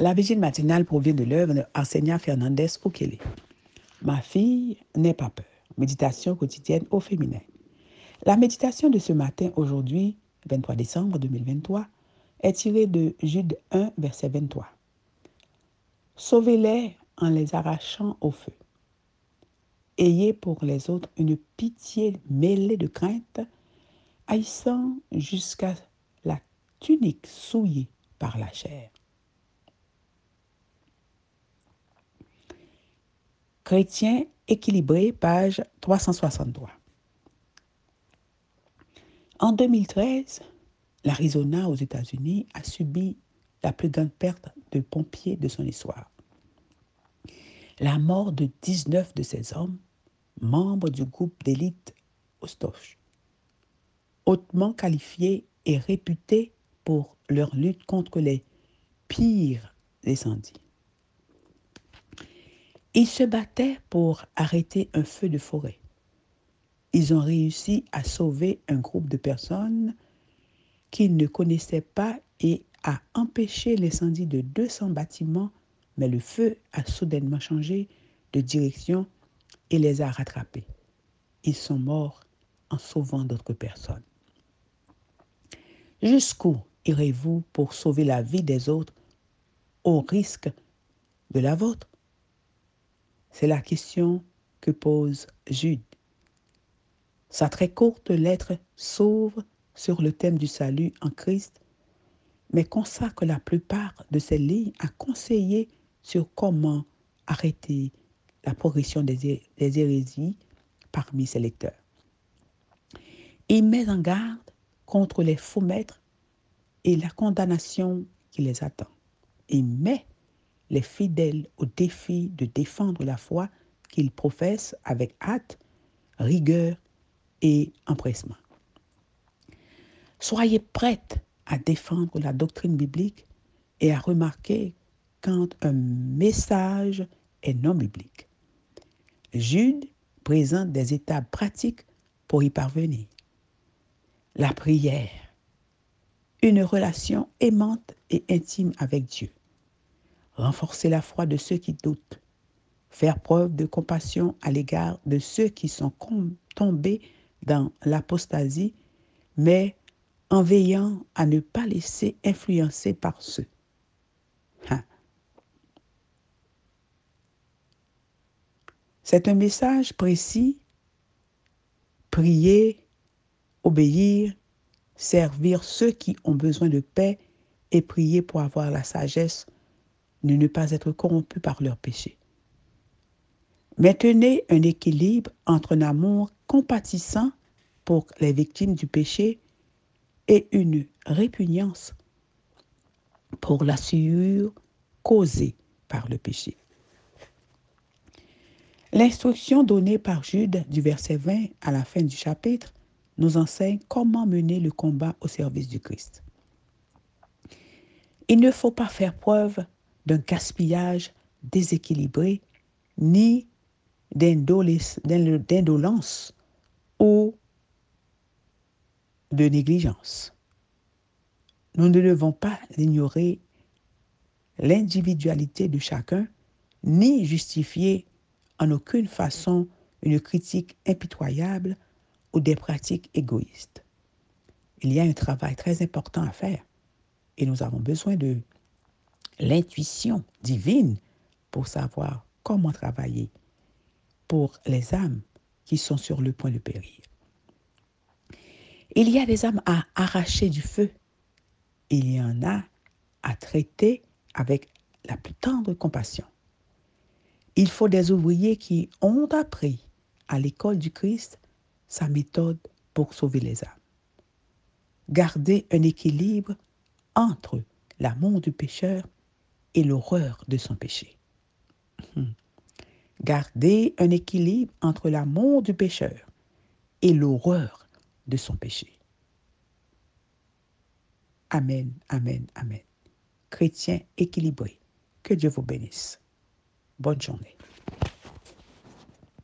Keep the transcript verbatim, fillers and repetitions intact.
La vigile matinale provient de l'œuvre de l'enseignant Fernandez O'Kéli. Ma fille, n'aie pas peur. Méditation quotidienne au féminin. La méditation de ce matin, aujourd'hui, vingt-trois décembre deux mille vingt-trois, est tirée de Jude un, verset vingt-trois. Sauvez-les en les arrachant au feu. Ayez pour les autres une pitié mêlée de crainte, haïssant jusqu'à la tunique souillée par la chair. Chrétien équilibré, page trois cent soixante-trois. En deux mille treize, l'Arizona aux États-Unis a subi la plus grande perte de pompiers de son histoire. La mort de dix-neuf de ces hommes, membres du groupe d'élite Ostoche, hautement qualifiés et réputés pour leur lutte contre les pires incendies. Ils se battaient pour arrêter un feu de forêt. Ils ont réussi à sauver un groupe de personnes qu'ils ne connaissaient pas et à empêcher l'incendie de deux cents bâtiments, mais le feu a soudainement changé de direction et les a rattrapés. Ils sont morts en sauvant d'autres personnes. Jusqu'où irez-vous pour sauver la vie des autres au risque de la vôtre? C'est la question que pose Jude. Sa très courte lettre s'ouvre sur le thème du salut en Christ, mais consacre la plupart de ses lignes à conseiller sur comment arrêter la progression des, des hérésies parmi ses lecteurs. Il met en garde contre les faux maîtres et la condamnation qui les attend. Il met les fidèles au défi de défendre la foi qu'ils professent avec hâte, rigueur et empressement. Soyez prêtes à défendre la doctrine biblique et à remarquer quand un message est non biblique. Jude présente des étapes pratiques pour y parvenir. La prière, une relation aimante et intime avec Dieu. Renforcer la foi de ceux qui doutent. Faire preuve de compassion à l'égard de ceux qui sont tombés dans l'apostasie, mais en veillant à ne pas laisser influencer par ceux. Ha. C'est un message précis. Prier, obéir, servir ceux qui ont besoin de paix et prier pour avoir la sagesse de ne pas être corrompus par leurs péchés. Maintenez un équilibre entre un amour compatissant pour les victimes du péché et une répugnance pour la souillure causée par le péché. L'instruction donnée par Jude du verset vingt à la fin du chapitre nous enseigne comment mener le combat au service du Christ. Il ne faut pas faire preuve d'un gaspillage déséquilibré, ni d'indolence ou de négligence. Nous ne devons pas ignorer l'individualité de chacun, ni justifier en aucune façon une critique impitoyable ou des pratiques égoïstes. Il y a un travail très important à faire et nous avons besoin de l'intuition divine pour savoir comment travailler pour les âmes qui sont sur le point de périr. Il y a des âmes à arracher du feu. Il y en a à traiter avec la plus tendre compassion. Il faut des ouvriers qui ont appris à l'école du Christ sa méthode pour sauver les âmes. Garder un équilibre entre l'amour du pécheur et l'horreur de son péché. Hum. Garder un équilibre entre l'amour du pécheur et l'horreur de son péché. Amen, amen, amen. Chrétiens équilibrés, que Dieu vous bénisse. Bonne journée.